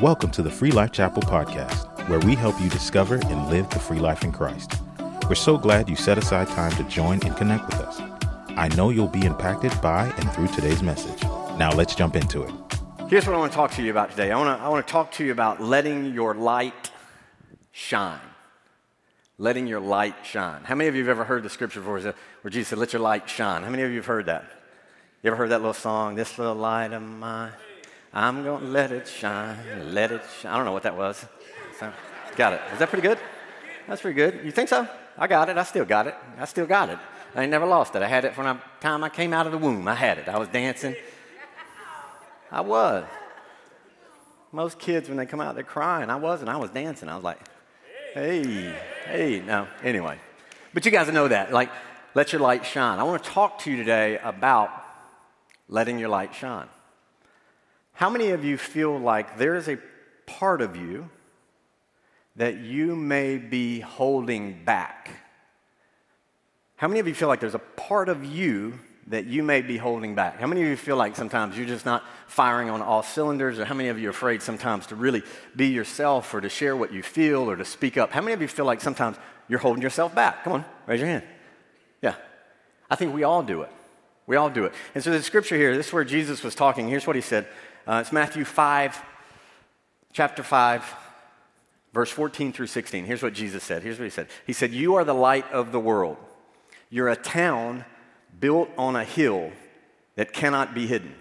Welcome to the Free Life Chapel podcast, where we help you discover and live the free life in Christ. We're so glad you set aside time to join and connect with us. I know you'll be impacted by and through today's message. Now let's jump into it. Here's what I want to talk to you about today. I want to talk to you about letting your light shine. Letting your light shine. How many of you have ever heard the scripture before where Jesus said, let your light shine? How many of you have heard that? You ever heard that little song, this little light of mine, I'm going to let it shine, let it shine. I don't know what that was. So, got it. Is that pretty good? That's pretty good. You think so? I got it. I still got it. I still got it. I ain't never lost it. I had it from the time I came out of the womb. I had it. I was dancing. I was. Most kids, when they come out, they're crying. I wasn't. I was dancing. I was like, hey. No, anyway. But you guys know that. Like, let your light shine. I want to talk to you today about letting your light shine. How many of you feel like there is a part of you that you may be holding back? How many of you feel like there's a part of you that you may be holding back? How many of you feel like sometimes you're just not firing on all cylinders? Or how many of you are afraid sometimes to really be yourself or to share what you feel or to speak up? How many of you feel like sometimes you're holding yourself back? Come on, raise your hand. Yeah. I think we all do it. We all do it. And so the scripture here, this is where Jesus was talking. Here's what he said. It's Matthew 5, chapter 5, verse 14 through 16. Here's what Jesus said. Here's what he said. He said, you are the light of the world. You're a town built on a hill that cannot be hidden.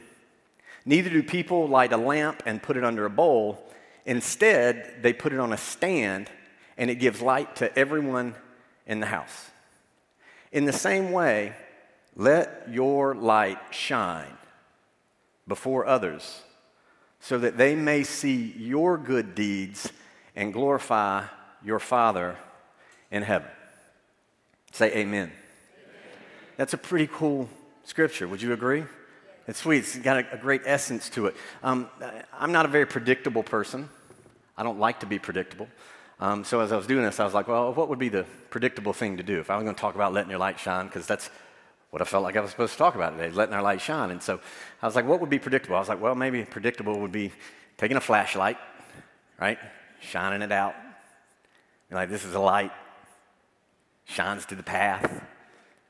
Neither do people light a lamp and put it under a bowl. Instead, they put it on a stand, and it gives light to everyone in the house. In the same way, let your light shine before others so that they may see your good deeds and glorify your Father in heaven. Say amen. That's a pretty cool scripture. Would you agree? It's sweet. It's got a great essence to it. I'm not a very predictable person. I don't like to be predictable. So as I was doing this, I was like, well, what would be the predictable thing to do if I was going to talk about letting your light shine? Because that's what I felt like I was supposed to talk about today, letting our light shine. And so I was like, what would be predictable? I was like, well, maybe predictable would be taking a flashlight, right, shining it out. And like, this is a light. Shines to the path.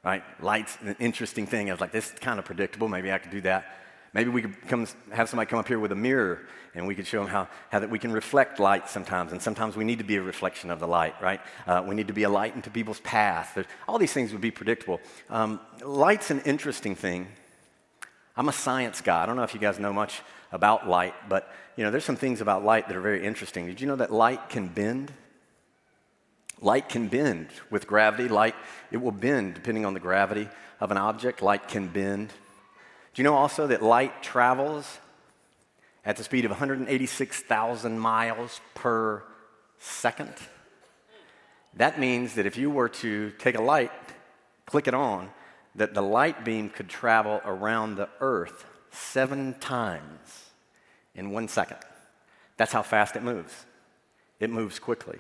Right? Light's an interesting thing. I was like, this is kind of predictable. Maybe I could do that. Maybe we could have somebody come up here with a mirror, and we could show them how that we can reflect light sometimes, and sometimes we need to be a reflection of the light, right? We need to be a light into people's path. All these things would be predictable. Light's an interesting thing. I'm a science guy. I don't know if you guys know much about light, but you know, there's some things about light that are very interesting. Did you know that light can bend? Light can bend with gravity. Light, it will bend depending on the gravity of an object. Light can bend. Do you know also that light travels at the speed of 186,000 miles per second? That means that if you were to take a light, click it on, that the light beam could travel around the earth 7 times in 1 second. That's how fast it moves. It moves quickly.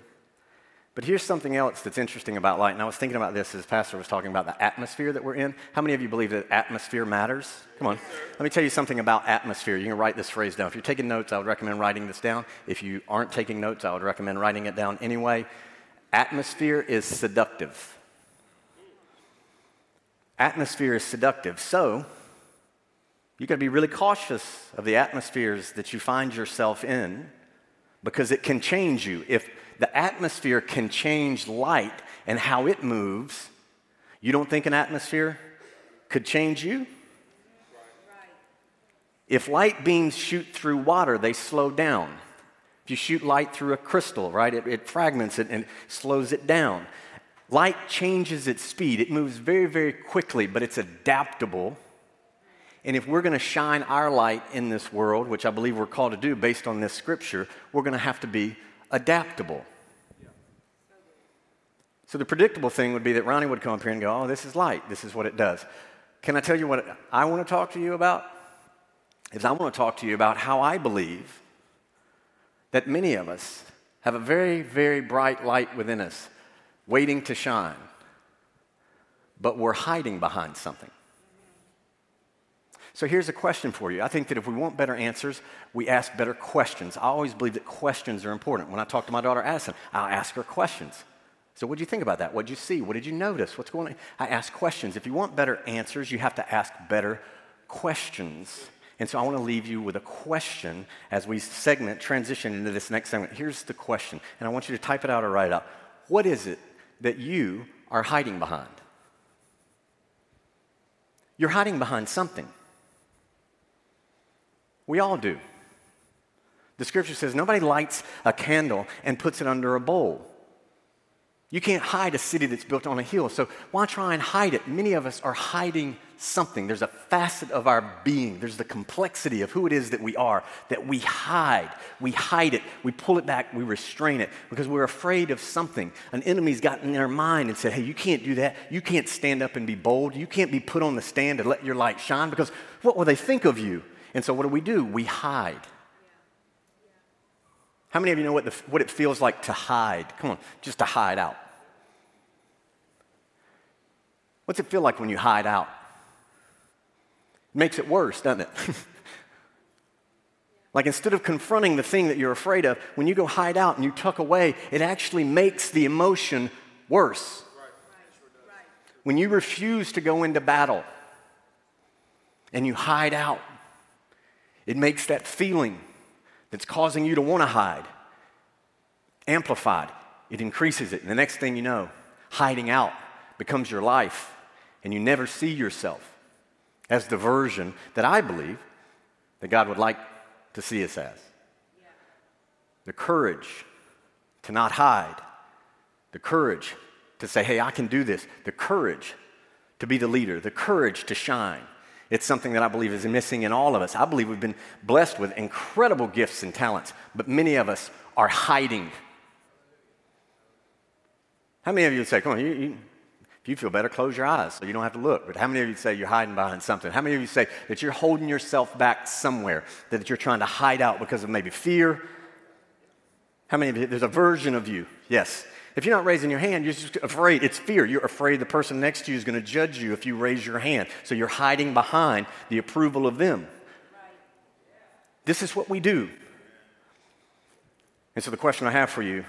But here's something else that's interesting about light, and I was thinking about this as Pastor was talking about the atmosphere that we're in. How many of you believe that atmosphere matters? Come on. Let me tell you something about atmosphere. You can write this phrase down. If you're taking notes, I would recommend writing this down. If you aren't taking notes, I would recommend writing it down anyway. Atmosphere is seductive. Atmosphere is seductive. So you got to be really cautious of the atmospheres that you find yourself in, because it can change you. If the atmosphere can change light and how it moves, you don't think an atmosphere could change you? Right. If light beams shoot through water, they slow down. If you shoot light through a crystal, right, it fragments it and slows it down. Light changes its speed. It moves very, very quickly, but it's adaptable. And if we're going to shine our light in this world, which I believe we're called to do based on this scripture, we're going to have to be adaptable. So the predictable thing would be that Ronnie would come up here and go, oh, this is light. This is what it does. Can I tell you what I want to talk to you about? Is I want to talk to you about how I believe that many of us have a very, very bright light within us waiting to shine, but we're hiding behind something. So here's a question for you. I think that if we want better answers, we ask better questions. I always believe that questions are important. When I talk to my daughter, Addison, I'll ask her questions. So what did you think about that? What did you see? What did you notice? What's going on? I ask questions. If you want better answers, you have to ask better questions. And so I want to leave you with a question as we transition into this next segment. Here's the question, and I want you to type it out or write it out. What is it that you are hiding behind? You're hiding behind something. We all do. The scripture says nobody lights a candle and puts it under a bowl. You can't hide a city that's built on a hill, so why try and hide it? Many of us are hiding something. There's a facet of our being. There's the complexity of who it is that we are, that we hide. We hide it. We pull it back. We restrain it because we're afraid of something. An enemy's gotten in our mind and said, hey, you can't do that. You can't stand up and be bold. You can't be put on the stand and let your light shine because what will they think of you? And so what do? We hide. How many of you know what it feels like to hide? Come on, just to hide out. What's it feel like when you hide out? It makes it worse, doesn't it? Like instead of confronting the thing that you're afraid of, when you go hide out and you tuck away, it actually makes the emotion worse. Right. When you refuse to go into battle and you hide out, it makes that feeling that's causing you to want to hide amplified. It increases it. And the next thing you know, hiding out becomes your life, and you never see yourself as the version that I believe that God would like to see us as. Yeah. The courage to not hide. The courage to say, hey, I can do this. The courage to be the leader. The courage to shine. It's something that I believe is missing in all of us. I believe we've been blessed with incredible gifts and talents, but many of us are hiding. How many of you would say, come on, if you feel better, close your eyes so you don't have to look. But how many of you say you're hiding behind something? How many of you say that you're holding yourself back somewhere, that you're trying to hide out because of maybe fear? How many of you, there's a version of you, yes. If you're not raising your hand, you're just afraid. It's fear. You're afraid the person next to you is going to judge you if you raise your hand. So you're hiding behind the approval of them. Right. This is what we do. And so the question I have for you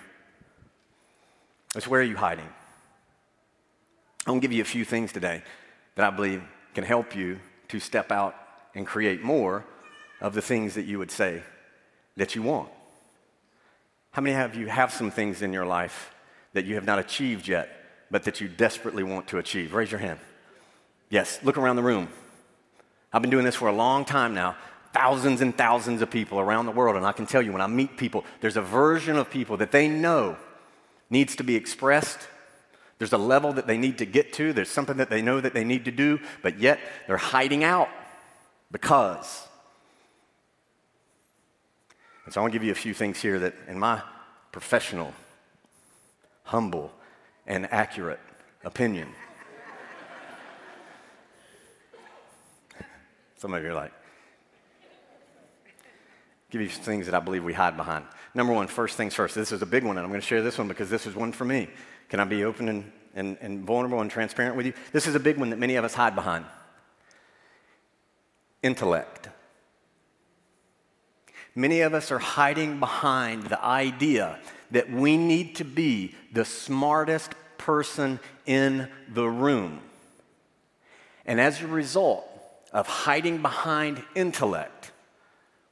is, where are you hiding? I'm going to give you a few things today that I believe can help you to step out and create more of the things that you would say that you want. How many of you have some things in your life that you have not achieved yet, but that you desperately want to achieve? Raise your hand. Yes, look around the room. I've been doing this for a long time now, thousands and thousands of people around the world, and I can tell you when I meet people, there's a version of people that they know needs to be expressed. There's a level that they need to get to. There's something that they know that they need to do, but yet they're hiding out because. And so I want to give you a few things here that in my professional humble and accurate opinion. Some of you are like, give you some things that I believe we hide behind. Number one, first things first. This is a big one, and I'm going to share this one because this is one for me. Can I be open and vulnerable and transparent with you? This is a big one that many of us hide behind. Intellect. Many of us are hiding behind the idea that we need to be the smartest person in the room. And as a result of hiding behind intellect,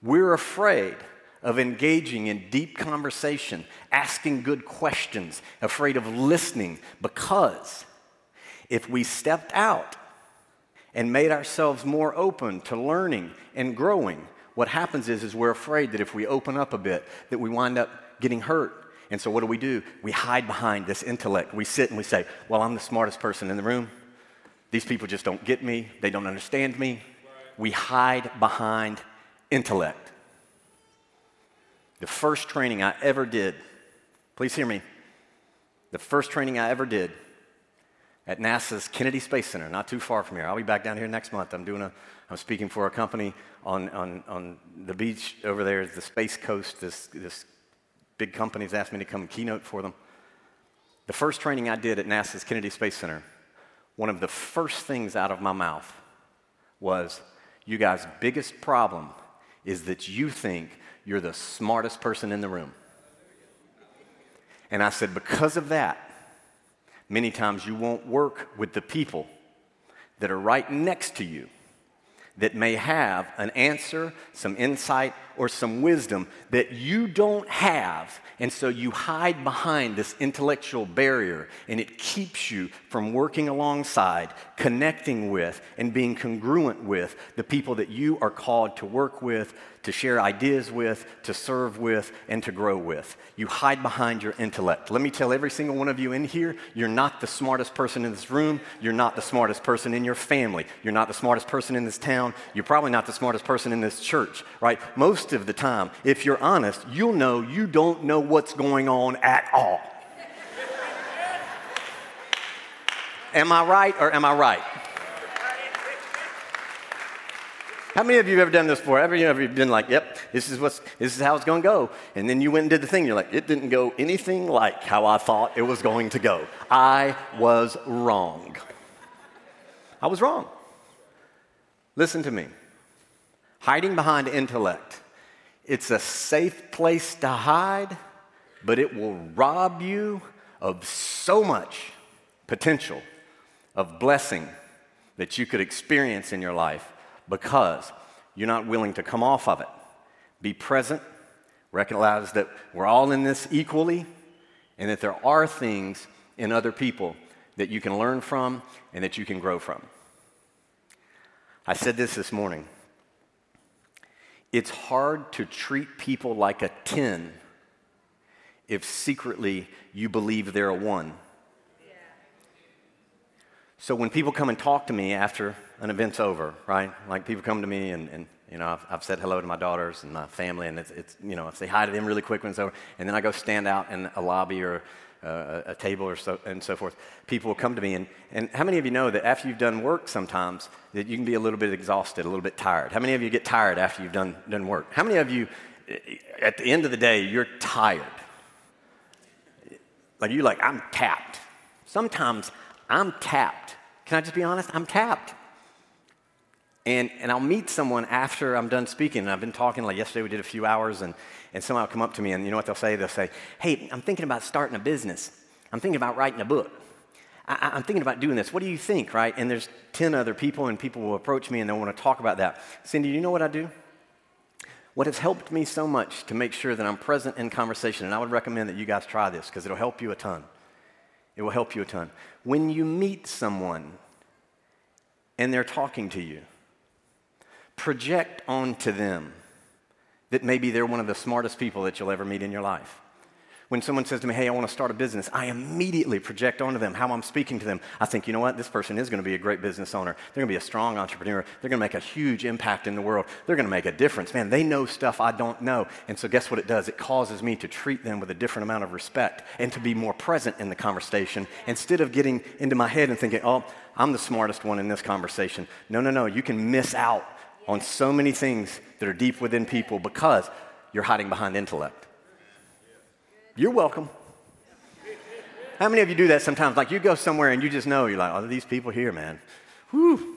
we're afraid of engaging in deep conversation, asking good questions, afraid of listening, because if we stepped out and made ourselves more open to learning and growing, what happens is we're afraid that if we open up a bit, that we wind up getting hurt. And so what do? We hide behind this intellect. We sit and we say, well, I'm the smartest person in the room. These people just don't get me. They don't understand me. Right. We hide behind intellect. The first training I ever did, please hear me, the first training I ever did at NASA's Kennedy Space Center, not too far from here. I'll be back down here next month. I'm speaking for a company on the beach over there, the Space Coast, this big companies asked me to come keynote for them. The first training I did at NASA's Kennedy Space Center, one of the first things out of my mouth was, you guys' biggest problem is that you think you're the smartest person in the room. And I said, because of that, many times you won't work with the people that are right next to you that may have an answer, some insight, or some wisdom that you don't have, and so you hide behind this intellectual barrier, and it keeps you from working alongside, connecting with, and being congruent with the people that you are called to work with, to share ideas with, to serve with, and to grow with. You hide behind your intellect. Let me tell every single one of you in here, you're not the smartest person in this room, you're not the smartest person in your family, you're not the smartest person in this town, you're probably not the smartest person in this church, right? Most of the time, if you're honest, you'll know you don't know what's going on at all. Am I right or am I right? How many of you have ever done this before? Have you ever been like, yep, this is how it's going to go? And then you went and did the thing. You're like, it didn't go anything like how I thought it was going to go. I was wrong. I was wrong. Listen to me. Hiding behind intellect. It's a safe place to hide, but it will rob you of so much potential of blessing that you could experience in your life, because you're not willing to come off of it. Be present, recognize that we're all in this equally, and that there are things in other people that you can learn from and that you can grow from. I said this morning. It's hard to treat people like a 10 if secretly you believe they're a 1. Yeah. So when people come and talk to me after an event's over, right? Like people come to me and you know, I've said hello to my daughters and my family, and it's you know, I say hi to them really quick when it's over, and then I go stand out in a lobby or a table or so and so forth. People will come to me, and how many of you know that after you've done work sometimes that you can be a little bit exhausted, a little bit tired? How many of you get tired after you've done work? How many of you, at the end of the day, you're tired? Like you're like, I'm tapped. Sometimes I'm tapped. Can I just be honest? I'm tapped. And I'll meet someone after I'm done speaking, and I've been talking, like yesterday we did a few hours, and someone will come up to me, and you know what they'll say? They'll say, hey, I'm thinking about starting a business. I'm thinking about writing a book. I'm thinking about doing this. What do you think, right? And there's 10 other people, and people will approach me, and they'll want to talk about that. Cindy, you know what I do? What has helped me so much to make sure that I'm present in conversation, and I would recommend that you guys try this, because it'll help you a ton. It will help you a ton. When you meet someone, and they're talking to you, project onto them that maybe they're one of the smartest people that you'll ever meet in your life. When someone says to me, hey, I want to start a business, I immediately project onto them how I'm speaking to them. I think, you know what, this person is going to be a great business owner. They're going to be a strong entrepreneur. They're going to make a huge impact in the world. They're going to make a difference. Man, they know stuff I don't know. And so guess what it does? It causes me to treat them with a different amount of respect and to be more present in the conversation instead of getting into my head and thinking, oh, I'm the smartest one in this conversation. No, you can miss out on so many things that are deep within people because you're hiding behind intellect. You're welcome. How many of you do that sometimes? Like you go somewhere and you just know, you're like, oh, these people here, man. Whew.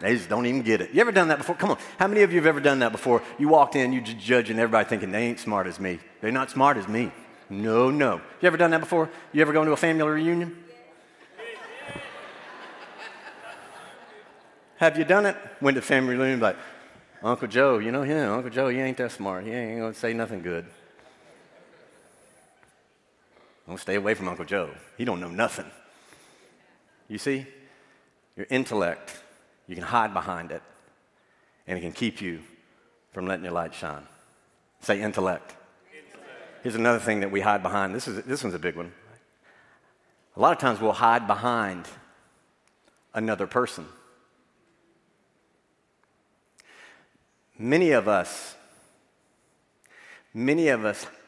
They just don't even get it. You ever done that before? Come on. How many of you have ever done that before? You walked in, you just judging everybody thinking, they ain't smart as me. They're not smart as me. No. You ever done that before? You ever gone to a family reunion? Have you done it? Went to family reunion, like, Uncle Joe, you know him. Uncle Joe, he ain't that smart. He ain't going to say nothing good. I'm going to stay away from Uncle Joe. He don't know nothing. You see? Your intellect, you can hide behind it, and it can keep you from letting your light shine. Say intellect. Here's another thing that we hide behind. This one's a big one. A lot of times we'll hide behind another person. Many of us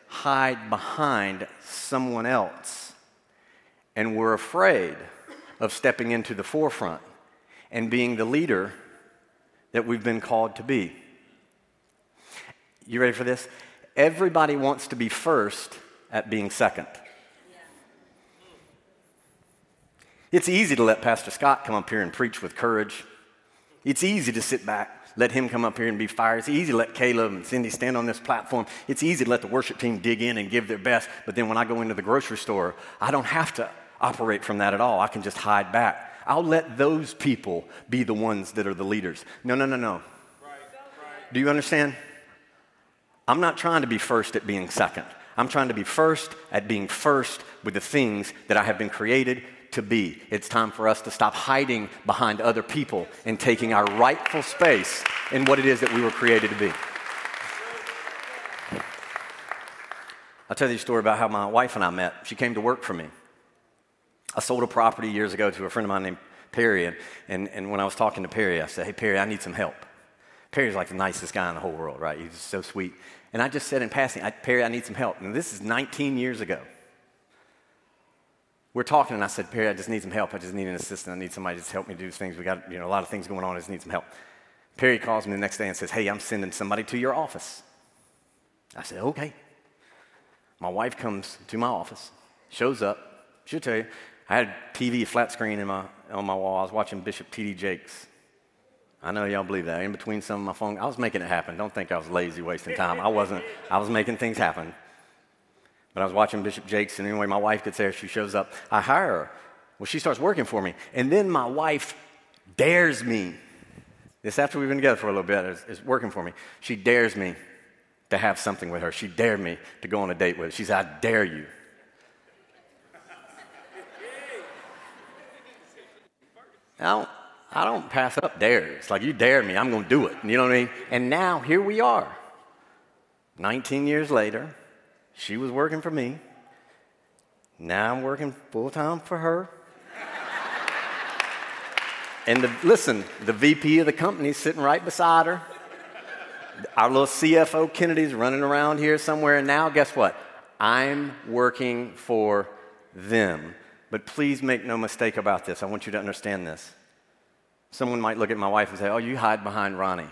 hide behind someone else, and we're afraid of stepping into the forefront and being the leader that we've been called to be. You ready for this? Everybody wants to be first at being second. It's easy to let Pastor Scott come up here and preach with courage. It's easy to sit back, let him come up here and be fired. It's easy to let Caleb and Cindy stand on this platform. It's easy to let the worship team dig in and give their best. But then when I go into the grocery store, I don't have to operate from that at all. I can just hide back. I'll let those people be the ones that are the leaders. No. Right. Do you understand? I'm not trying to be first at being second. I'm trying to be first at being first with the things that I have been created to be. It's time for us to stop hiding behind other people and taking our rightful space in what it is that we were created to be. I'll tell you a story about how my wife and I met. She came to work for me. I sold a property years ago to a friend of mine named Perry, and when I was talking to Perry, I said, "Hey, Perry, I need some help." Perry's like the nicest guy in the whole world, right? He's so sweet. And I just said in passing, "Perry, I need some help." And this is 19 years ago. We're talking, and I said, "Perry, I just need some help. I just need an assistant. I need somebody to just help me do things. We got a lot of things going on. I just need some help." Perry calls me the next day and says, "Hey, I'm sending somebody to your office." I said, "Okay." My wife comes to my office, shows up. She'll tell you, I had a TV, flat screen on my wall. I was watching Bishop T.D. Jakes. I know y'all believe that. In between some of my phone, I was making it happen. Don't think I was lazy, wasting time. I wasn't. I was making things happen. But I was watching Bishop Jakes, and anyway, my wife gets there. She shows up. I hire her. Well, she starts working for me. And then my wife dares me. This after we've been together for a little bit. It's working for me. She dares me to have something with her. She dared me to go on a date with her. She said, "I dare you." I don't pass up dares. Like, you dare me, I'm going to do it. You know what I mean? And now, here we are. 19 years later, she was working for me. Now I'm working full-time for her. And the VP of the company is sitting right beside her. Our little CFO, Kennedy's running around here somewhere. And now, guess what? I'm working for them. But please make no mistake about this. I want you to understand this. Someone might look at my wife and say, "Oh, you hide behind Ronnie."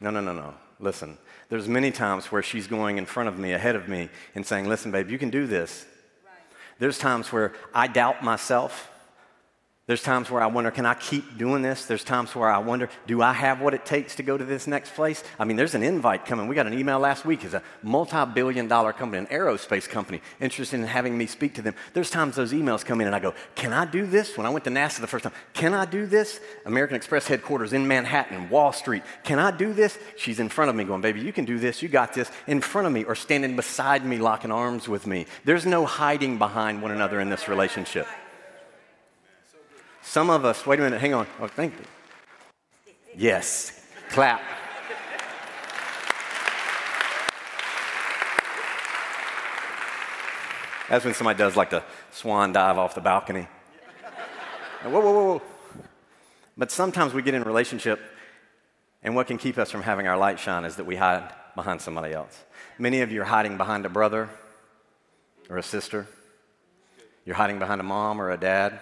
No. Listen, there's many times where she's going in front of me, ahead of me, and saying, "Listen, babe, you can do this." Right. There's times where I doubt myself. There's times where I wonder, can I keep doing this? There's times where I wonder, do I have what it takes to go to this next place? I mean, there's an invite coming. We got an email last week. It's a multi-billion-dollar company, an aerospace company, interested in having me speak to them. There's times those emails come in, and I go, can I do this? When I went to NASA the first time, can I do this? American Express headquarters in Manhattan, Wall Street. Can I do this? She's in front of me going, "Baby, you can do this. You got this." In front of me or standing beside me, locking arms with me. There's no hiding behind one another in this relationship. Some of us, wait a minute, hang on. Oh, thank you. Yes, clap. That's when somebody does like the swan dive off the balcony. Whoa. But sometimes we get in a relationship, and what can keep us from having our light shine is that we hide behind somebody else. Many of you are hiding behind a brother or a sister. You're hiding behind a mom or a dad.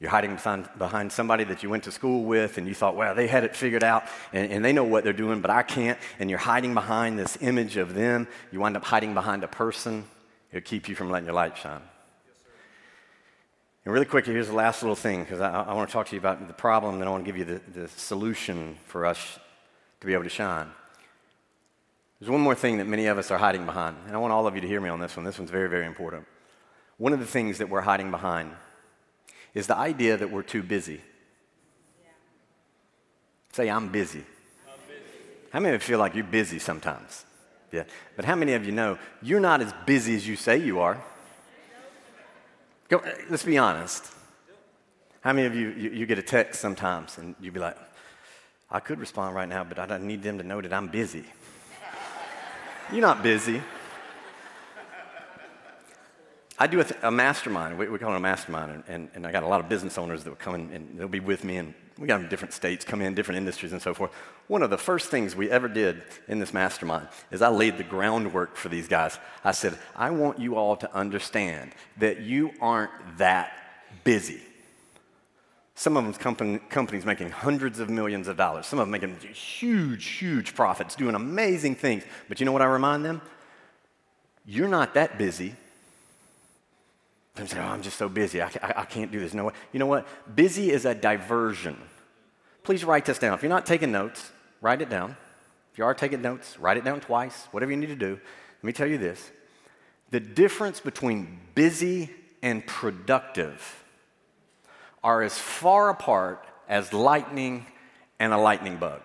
You're hiding behind somebody that you went to school with and you thought, well, they had it figured out and they know what they're doing, but I can't. And you're hiding behind this image of them. You wind up hiding behind a person. It'll keep you from letting your light shine. Yes, sir. And really quickly, here's the last little thing, because I want to talk to you about the problem, then I want to give you the solution for us to be able to shine. There's one more thing that many of us are hiding behind, and I want all of you to hear me on this one. This one's very, very important. One of the things that we're hiding behind is the idea that we're too busy. Yeah. Say, "I'm busy." I'm busy. How many of you feel like you're busy sometimes? Yeah. But how many of you know you're not as busy as you say you are? Go, let's be honest. How many of you get a text sometimes and you be like, "I could respond right now, but I don't need them to know that I'm busy." You're not busy. I do a mastermind. We call it a mastermind, and I got a lot of business owners that will come in, and they'll be with me, and we got them in different states, come in, different industries, and so forth. One of the first things we ever did in this mastermind is I laid the groundwork for these guys. I said, "I want you all to understand that you aren't that busy." Some of them companies making hundreds of millions of dollars. Some of them making huge, huge profits, doing amazing things. But you know what I remind them? You're not that busy. I'm saying, "Oh, I'm just so busy. I can't do this. No way." You know what? Busy is a diversion please write this down. If you're not taking notes, write it down. If you are taking notes, write it down twice, whatever you need to do. Let me tell you this. The difference between busy and productive are as far apart as lightning and a lightning bug.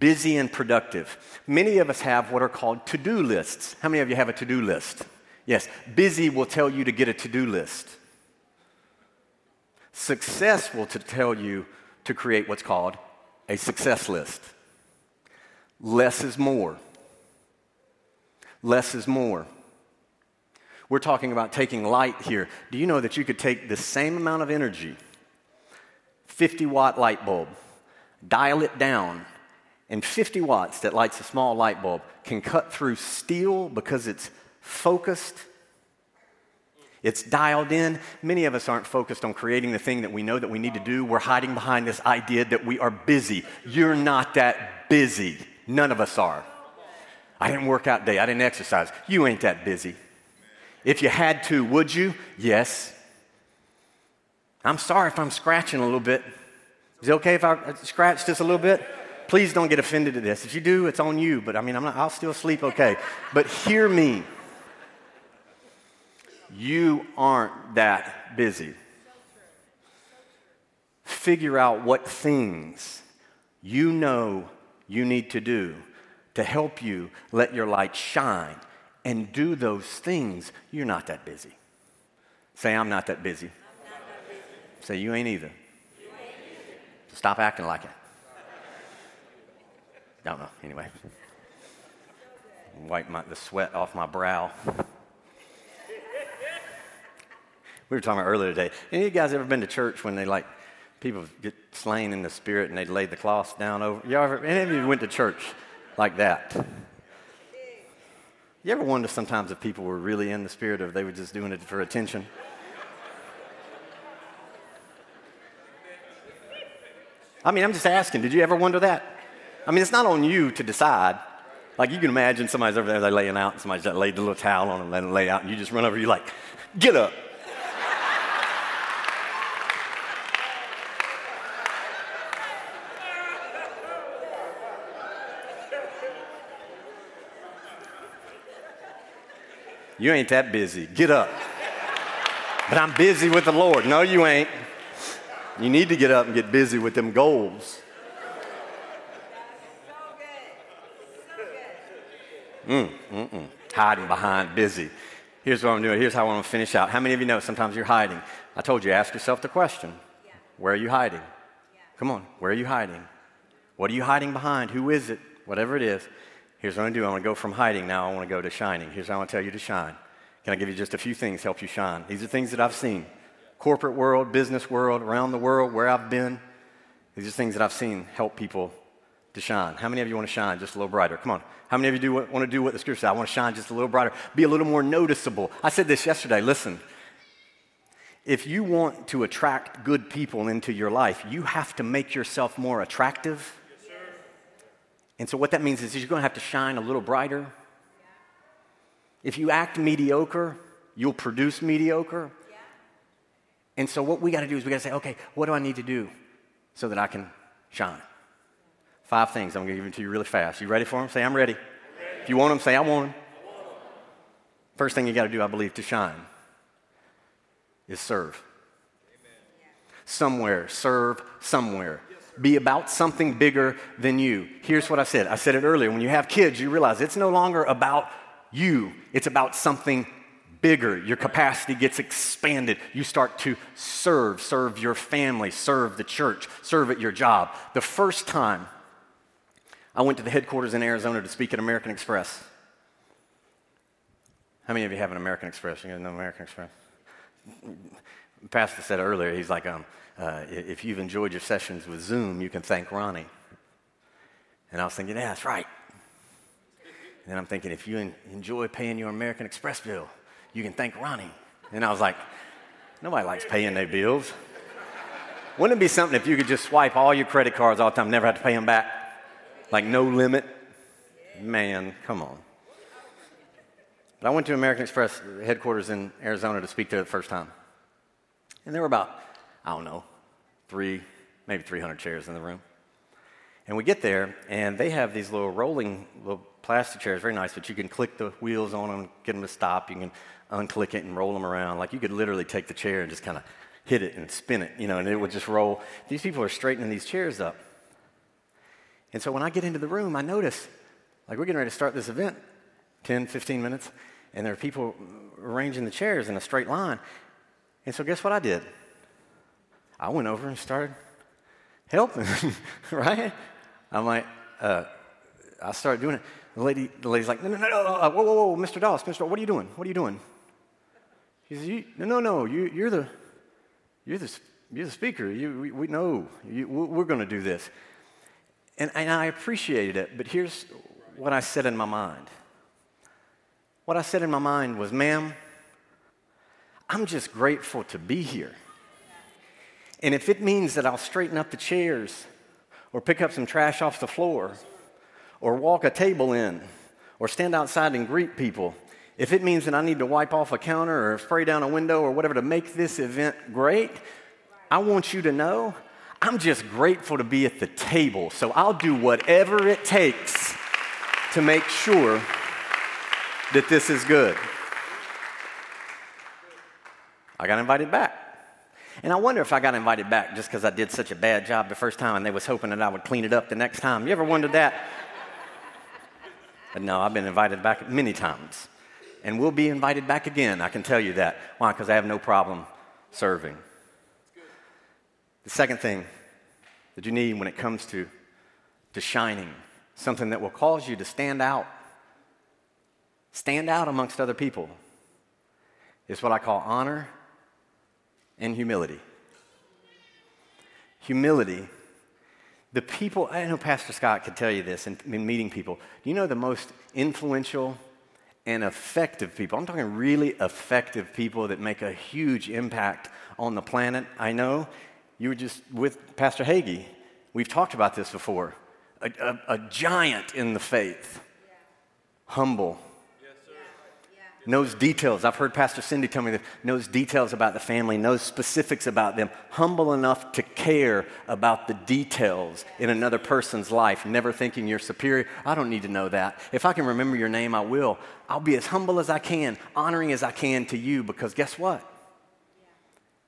Busy and productive. Many of us have what are called to-do lists. How many of you have a to-do list? Yes, busy will tell you to get a to-do list. Success will tell you to create what's called a success list. Less is more. Less is more. We're talking about taking light here. Do you know that you could take the same amount of energy, 50-watt light bulb, dial it down, and 50 watts that lights a small light bulb can cut through steel because it's focused, it's dialed in. Many of us aren't focused on creating the thing that we know that we need to do. We're hiding behind this idea that we are busy. You're not that busy. None of us are. I didn't work out today. I didn't exercise. You ain't that busy. If you had to, would you? Yes. I'm sorry if I'm scratching a little bit. Is it okay if I scratch just a little bit? Please don't get offended at this. If you do, it's on you. But I mean, I'll still sleep okay. But hear me. You aren't that busy. Figure out what things you know you need to do to help you let your light shine, and do those things. You're not that busy. Say, I'm not that busy. I'm not that busy. Say, you ain't either. You ain't either. Stop acting like it. I don't know. Anyway. Wipe the sweat off my brow. We were talking about earlier today. Any of you guys ever been to church when they people get slain in the spirit and they lay the cloths down over? Any of you went to church like that? You ever wonder sometimes if people were really in the spirit or if they were just doing it for attention? I mean, I'm just asking. Did you ever wonder that? I mean, it's not on you to decide. Like, you can imagine somebody's over there, they're laying out, and somebody's just laid a little towel on them, let them lay out, and you just run over, you're like, get up. You ain't that busy. Get up. But I'm busy with the Lord. No, you ain't. You need to get up and get busy with them goals. Hiding behind busy. Here's what I'm doing. Here's how I want to finish out. How many of you know sometimes you're hiding? I told you, ask yourself the question. Yeah. Where are you hiding? Yeah. Come on. Where are you hiding? What are you hiding behind? Who is it? Whatever it is. Here's what I'm going to do. I want to go from hiding now. I want to go to shining. Here's how I want to tell you to shine. Can I give you just a few things to help you shine? These are things that I've seen. Corporate world, business world, around the world, where I've been. These are things that I've seen help people to shine. How many of you want to shine just a little brighter? Come on. How many of you want to do what the scripture says? I want to shine just a little brighter. Be a little more noticeable. I said this yesterday. Listen, if you want to attract good people into your life, you have to make yourself more attractive. Yes, sir. And so what that means is you're going to have to shine a little brighter. Yeah. If you act mediocre, you'll produce mediocre. Yeah. And so what we got to do is we got to say, okay, what do I need to do so that I can shine? 5 things. I'm going to give them to you really fast. You ready for them? Say, I'm ready. If you want them, say, I want them. First thing you got to do, I believe, to shine is serve. Amen. Somewhere. Serve somewhere. Yes, be about something bigger than you. Here's what I said. I said it earlier. When you have kids, you realize it's no longer about you. It's about something bigger. Your capacity gets expanded. You start to serve. Serve your family. Serve the church. Serve at your job. The first time I went to the headquarters in Arizona to speak at American Express. How many of you have an American Express? You guys know American Express? The pastor said earlier, he's like, if you've enjoyed your sessions with Zoom, you can thank Ronnie. And I was thinking, yeah, that's right. And then I'm thinking, if you enjoy paying your American Express bill, you can thank Ronnie. And I was like, nobody likes paying their bills. Wouldn't it be something if you could just swipe all your credit cards all the time, never have to pay them back? Like no limit? Man, come on. But I went to American Express headquarters in Arizona to speak to it the first time. And there were about, 3 maybe 300 chairs in the room. And we get there, and they have these little rolling little plastic chairs, very nice, but you can click the wheels on them, get them to stop. You can unclick it and roll them around. Like, you could literally take the chair and just kind of hit it and spin it, and it would just roll. These people are straightening these chairs up. And so when I get into the room, I notice, we're getting ready to start this event, 10, 15 minutes, and there are people arranging the chairs in a straight line. And so guess what I did? I went over and started helping, right? I'm like, I started doing it. The lady's like, no, whoa, Mr. Doss, what are you doing? He says, you're the speaker. We're going to do this. And I appreciated it, but here's what I said in my mind. What I said in my mind was, ma'am, I'm just grateful to be here. And if it means that I'll straighten up the chairs or pick up some trash off the floor or walk a table in or stand outside and greet people, if it means that I need to wipe off a counter or spray down a window or whatever to make this event great, I want you to know I'm just grateful to be at the table. So I'll do whatever it takes to make sure that this is good. I got invited back. And I wonder if I got invited back just because I did such a bad job the first time and they was hoping that I would clean it up the next time. You ever wondered that? But no, I've been invited back many times. And we'll be invited back again, I can tell you that. Why? Because I have no problem serving. The second thing that you need when it comes to shining, something that will cause you to stand out amongst other people, is what I call honor and humility. Humility. The people, I know Pastor Scott could tell you this in meeting people. You know, the most influential and effective people, I'm talking really effective people that make a huge impact on the planet. I know you were just with Pastor Hagee. We've talked about this before. A giant in the faith. Yeah. Humble. Knows details. I've heard Pastor Cindy tell me that. Knows details about the family, knows specifics about them, humble enough to care about the details in another person's life, never thinking you're superior. I don't need to know that. If I can remember your name, I will. I'll be as humble as I can, honoring as I can to you, because guess what?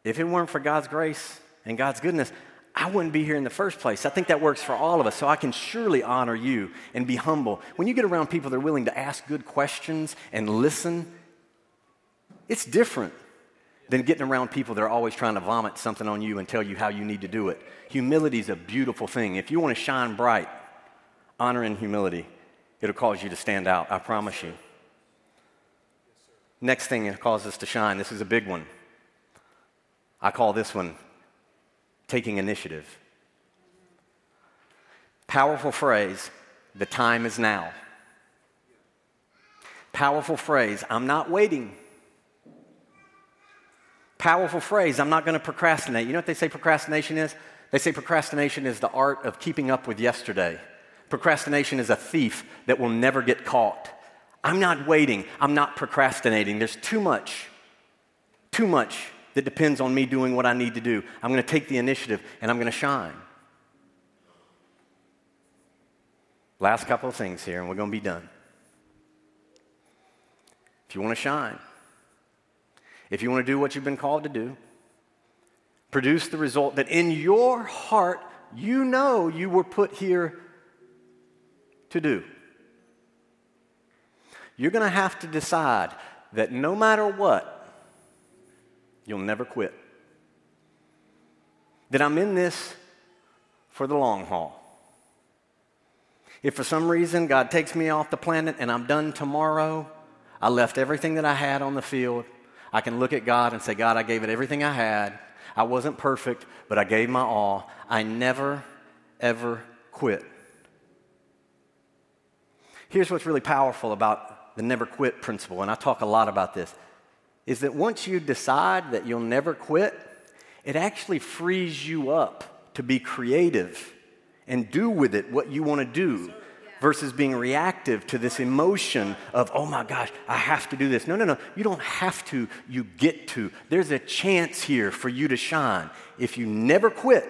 If it weren't for God's grace and God's goodness, I wouldn't be here in the first place. I think that works for all of us, so I can surely honor you and be humble. When you get around people that are willing to ask good questions and listen, it's different than getting around people that are always trying to vomit something on you and tell you how you need to do it. Humility is a beautiful thing. If you want to shine bright, honor and humility, it'll cause you to stand out, I promise you. Next thing that causes us to shine, this is a big one. I call this one taking initiative. Powerful phrase, the time is now. Powerful phrase, I'm not waiting. Powerful phrase, I'm not going to procrastinate. You know what they say procrastination is? They say procrastination is the art of keeping up with yesterday. Procrastination is a thief that will never get caught. I'm not waiting. I'm not procrastinating. There's too much that depends on me doing what I need to do. I'm going to take the initiative, and I'm going to shine. Last couple of things here, and we're going to be done. If you want to shine, if you want to do what you've been called to do, produce the result that in your heart you know you were put here to do. You're going to have to decide that no matter what, you'll never quit. That I'm in this for the long haul. If for some reason God takes me off the planet and I'm done tomorrow, I left everything that I had on the field. I can look at God and say, God, I gave it everything I had. I wasn't perfect, but I gave my all. I never, ever quit. Here's what's really powerful about the never quit principle, and I talk a lot about this, is that once you decide that you'll never quit, it actually frees you up to be creative and do with it what you want to do versus being reactive to this emotion of, oh my gosh, I have to do this. No, you don't have to, you get to. There's a chance here for you to shine. If you never quit,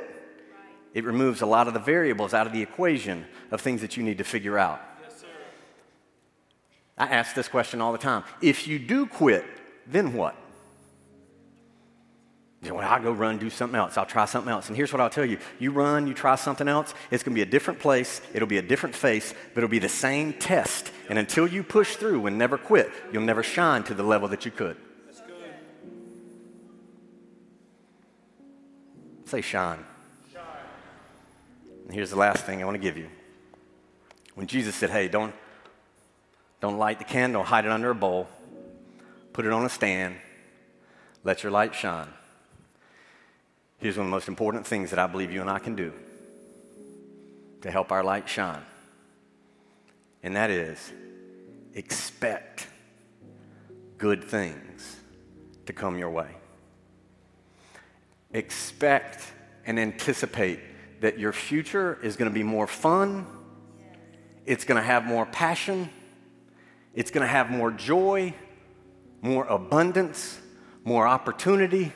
It removes a lot of the variables out of the equation of things that you need to figure out. Yes, sir. I ask this question all the time. If you do quit, then what? You know, well, I'll go run, do something else. I'll try something else. And here's what I'll tell you. You run, you try something else, it's going to be a different place. It'll be a different face, but it'll be the same test. And until you push through and never quit, you'll never shine to the level that you could. That's good. Say shine. Shine. And here's the last thing I want to give you. When Jesus said, hey, don't light the candle, hide it under a bowl, put it on a stand, let your light shine. Here's one of the most important things that I believe you and I can do to help our light shine. And that is expect good things to come your way. Expect and anticipate that your future is going to be more fun. It's going to have more passion. It's going to have more joy, more abundance, more opportunity,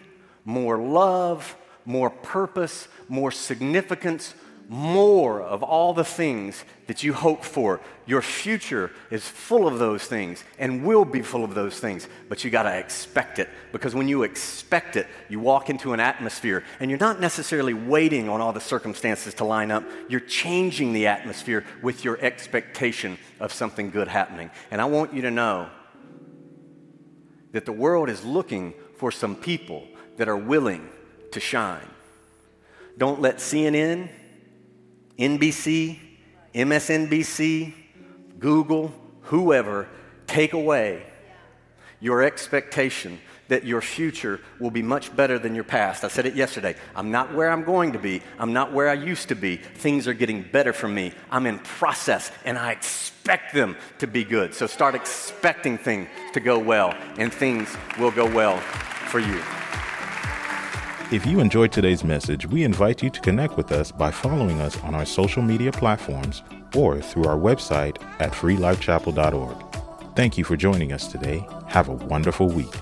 more love, more purpose, more significance, more of all the things that you hope for. Your future is full of those things and will be full of those things, but you got to expect it, because when you expect it, you walk into an atmosphere, and you're not necessarily waiting on all the circumstances to line up. You're changing the atmosphere with your expectation of something good happening. And I want you to know that the world is looking for some people that are willing to shine. Don't let CNN, NBC, MSNBC, Google, whoever, take away your expectation that your future will be much better than your past. I said it yesterday. I'm not where I'm going to be. I'm not where I used to be. Things are getting better for me. I'm in process, and I expect them to be good. So start expecting things to go well, and things will go well for you. If you enjoyed today's message, we invite you to connect with us by following us on our social media platforms or through our website at FreeLifeChapel.org. Thank you for joining us today. Have a wonderful week.